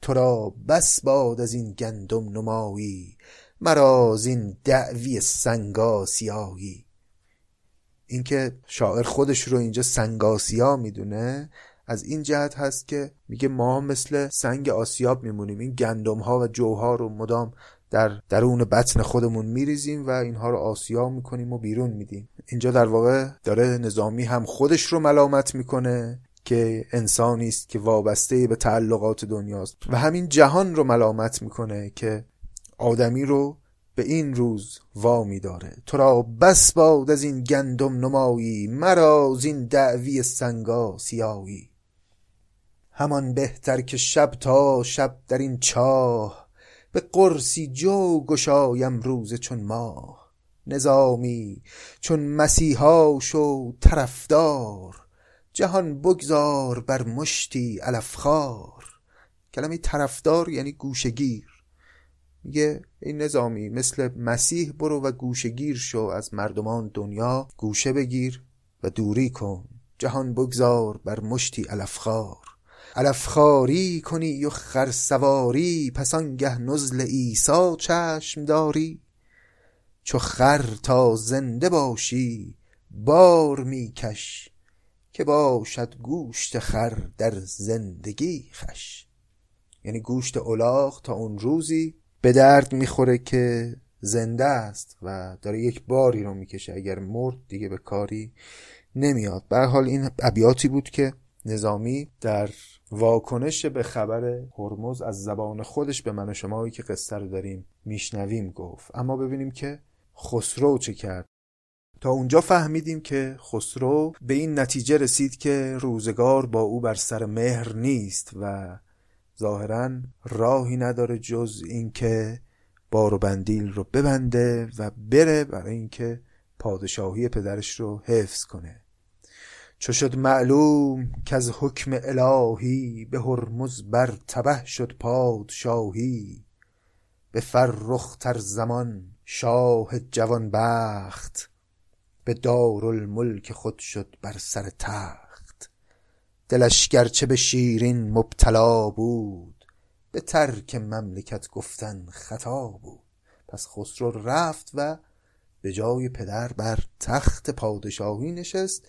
تو را بس باد از این گندم نمایی، مرا از این دعوی سنگاسیایی. این که شاعر خودش رو اینجا سنگاسیا میدونه، از این جهت هست که میگه ما مثل سنگ آسیاب میمونیم، این گندم ها و جوها رو مدام در درون بطن خودمون میریزیم و اینها رو آسیاب میکنیم و بیرون میدیم. اینجا در واقع داره نظامی هم خودش رو ملامت میکنه که انسانی است که وابسته به تعلقات دنیاست، و همین جهان رو ملامت میکنه که آدمی رو به این روز وامی داره. تو را بس باد از این گندم نمایی، مرا از این دعوی سنگا سیایی. همان بهتر که شب تا شب در این چاه، به قرصی جو گشایم روز چون ماه. نظامی چون مسیحا شو طرفدار، جهان بگذار بر مشتی علفخار. کلمه طرفدار یعنی گوشگیر، میگه ای نظامی، مثل مسیح برو و گوشه گیر شو، از مردمان دنیا گوشه بگیر و دوری کن، جهان بگذار بر مشتی علفخار، علفخاری کنی و خرسواری، پس آنگه نزل عیسی چشم داری، چو خر تا زنده باشی بار میکش، که باشد گوشت خر در زندگی خوش. یعنی گوشت الاغ تا اون روزی به درد میخوره که زنده است و داره یک باری رو میکشه، اگر مرد دیگه به کاری نمیاد. به هر حال این ابیاتی بود که نظامی در واکنش به خبر هرمز از زبان خودش به من و شمایی که قصه رو داریم میشنویم گفت. اما ببینیم که خسرو چه کرد. تا اونجا فهمیدیم که خسرو به این نتیجه رسید که روزگار با او بر سر مهر نیست و ظاهراً راهی نداره جز اینکه بار و بندیل رو ببنده و بره برای اینکه پادشاهی پدرش رو حفظ کنه. چو شد معلوم که از حکم الهی، به هرمز بر تبه شد پادشاهی، به فرخ تر زمان شاه جوان بخت، به دارالملک خود شد بر سر تخت، دلش گرچه به شیرین مبتلا بود، به ترک مملکت گفتن خطا بود. پس خسرو رفت و به جای پدر بر تخت پادشاهی نشست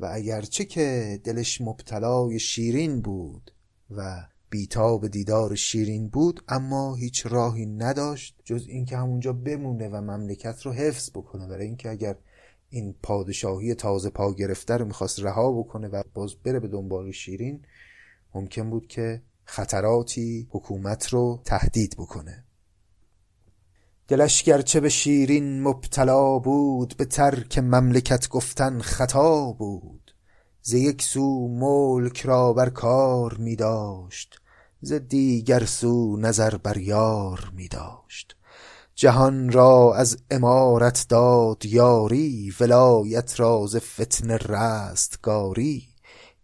و اگرچه که دلش مبتلای شیرین بود و بیتاب دیدار شیرین بود، اما هیچ راهی نداشت جز اینکه همونجا بمونه و مملکت رو حفظ بکنه، برای اینکه اگر این پادشاهی تازه پا گرفته رو میخواست رها بکنه و باز بره به دنبال شیرین، ممکن بود که خطراتی حکومت رو تهدید بکنه. دلش گرچه به شیرین مبتلا بود، به ترک مملکت گفتن خطا بود، ز یک سو ملک را بر کار می داشت، ز دیگر سو نظر بر یار می داشت، جهان را از امارت داد یاری، ولایت را ز فتنه رستگاری.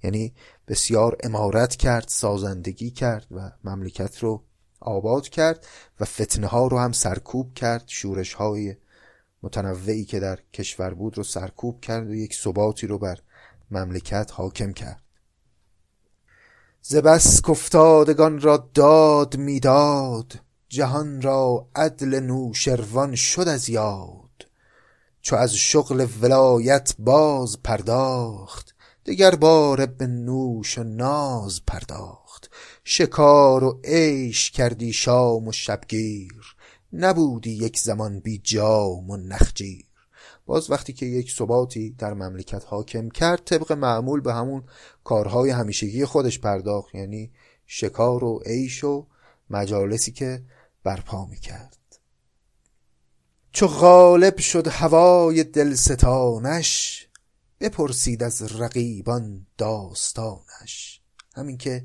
یعنی بسیار امارت کرد، سازندگی کرد و مملکت رو آباد کرد و فتنه ها رو هم سرکوب کرد، شورش های متنوعی که در کشور بود رو سرکوب کرد و یک ثباتی رو بر مملکت حاکم کرد. ز بس کافتادگان را داد میداد، جهان را عدل نوشیروان شد از یاد، چو از شغل ولایت باز پرداخت، دگر باره به نوش و ناز پرداخت، شکار و عیش کردی شام و شبگیر، نبودی یک زمان بی جام و نخجیر. باز وقتی که یک ثباتی در مملکت حاکم کرد، طبق معمول به همون کارهای همیشگی خودش پرداخت، یعنی شکار و عیش و مجالسی که برپا میکرد. چو غالب شد هوای دلستانش، بپرسید از رقیبان داستانش. همین که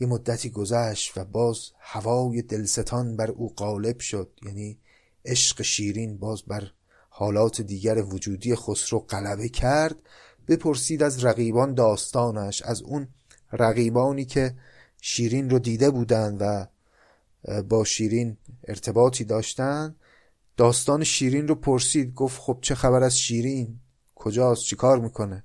یه مدتی گذشت و باز هوای دلستان بر او غالب شد، یعنی عشق شیرین باز بر حالات دیگر وجودی خسرو غلبه کرد، بپرسید از رقیبان داستانش، از اون رقیبانی که شیرین رو دیده بودن و با شیرین ارتباطی داشتن، داستان شیرین رو پرسید. گفت خب چه خبر از شیرین؟ کجاست؟ چی کار میکنه؟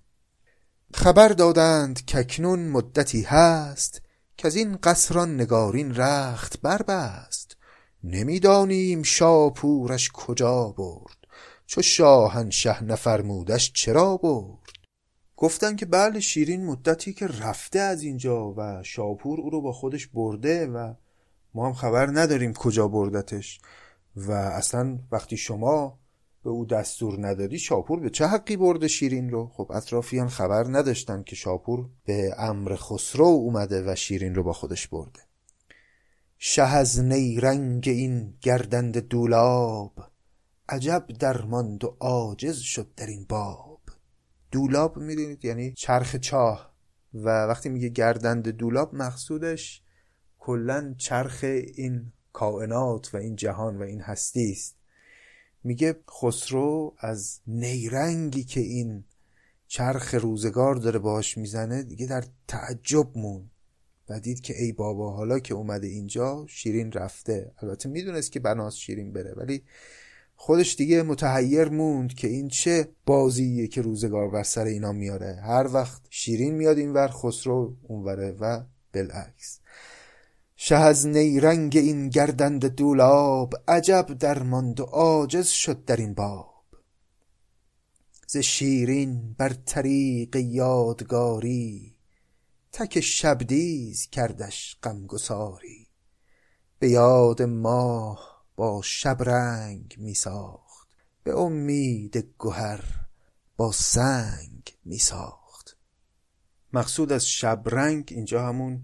خبر دادند که اکنون مدتی هست، که از این قصران نگارین رخت بربست، نمیدانیم شاپورش کجا برد، چو شاهنشه نفرمودش چرا برد. گفتن که بله، شیرین مدتی که رفته از اینجا و شاپور او رو با خودش برده و ما هم خبر نداریم کجا بردتش، و اصلا وقتی شما به او دستور ندادی شاپور به چه حقی برده شیرین رو؟ خب اطرافیان خبر نداشتن که شاپور به امر خسرو اومده و شیرین رو با خودش برده. شه از نیرنگ این گردند دولاب، عجب درماند و عاجز شد در این باب. دولاب میدونید یعنی چرخ چاه، و وقتی میگه گردند دولاب مقصودش کلن چرخ این کائنات و این جهان و این هستی است. میگه خسرو از نیرنگی که این چرخ روزگار داره باش میزنه دیگه در تعجب مون. و دید که ای بابا حالا که اومده اینجا شیرین رفته. البته میدونست که بناس شیرین بره، ولی خودش دیگه متحیر موند که این چه بازیه که روزگار بر سر اینا میاره، هر وقت شیرین میاد اینور خسرو اونوره و بالعکس. شه از نیرنگ این گردند دولاب، عجب درماند و عاجز شد در این باب. ز شیرین بر طریق یادگاری، تک شبدیز کردش غمگساری. به یاد ماه با شب رنگ می ساخت، به امید گهر با سنگ می ساخت. مقصود از شب رنگ اینجا همون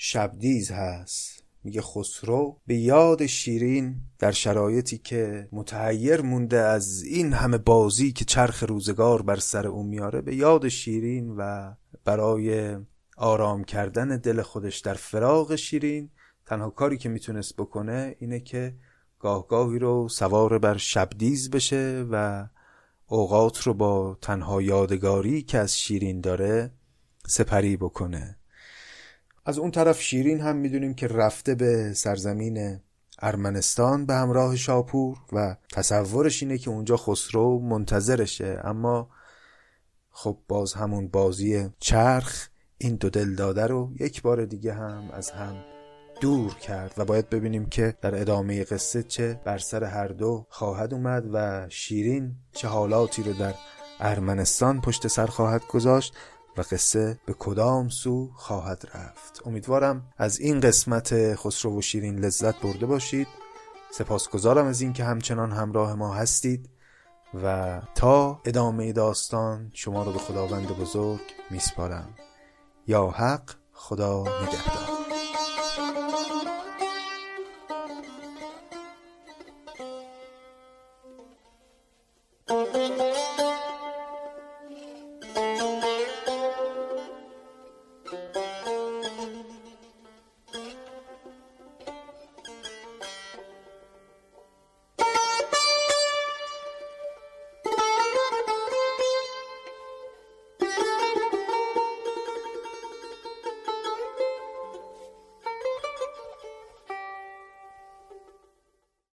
شبدیز هست. میگه خسرو به یاد شیرین در شرایطی که متحیر مونده از این همه بازی که چرخ روزگار بر سر اون میاره، به یاد شیرین و برای آرام کردن دل خودش در فراق شیرین، تنها کاری که میتونست بکنه اینه که گاه گاهی رو سوار بر شبدیز بشه و اوقات رو با تنها یادگاری که از شیرین داره سپری بکنه. از اون طرف شیرین هم میدونیم که رفته به سرزمین ارمنستان به همراه شاپور و تصورش اینه که اونجا خسرو منتظرشه، اما خب باز همون بازی چرخ این دو دل داده رو یک بار دیگه هم از هم دور کرد و باید ببینیم که در ادامه قصه چه بر سر هر دو خواهد اومد و شیرین چه حالاتی رو در ارمنستان پشت سر خواهد گذاشت و قصه به کدام سو خواهد رفت. امیدوارم از این قسمت خسرو و شیرین لذت برده باشید. سپاسگزارم از این که همچنان همراه ما هستید و تا ادامه داستان شما رو به خداوند بزرگ میسپارم. یا حق، خدا نگهدار.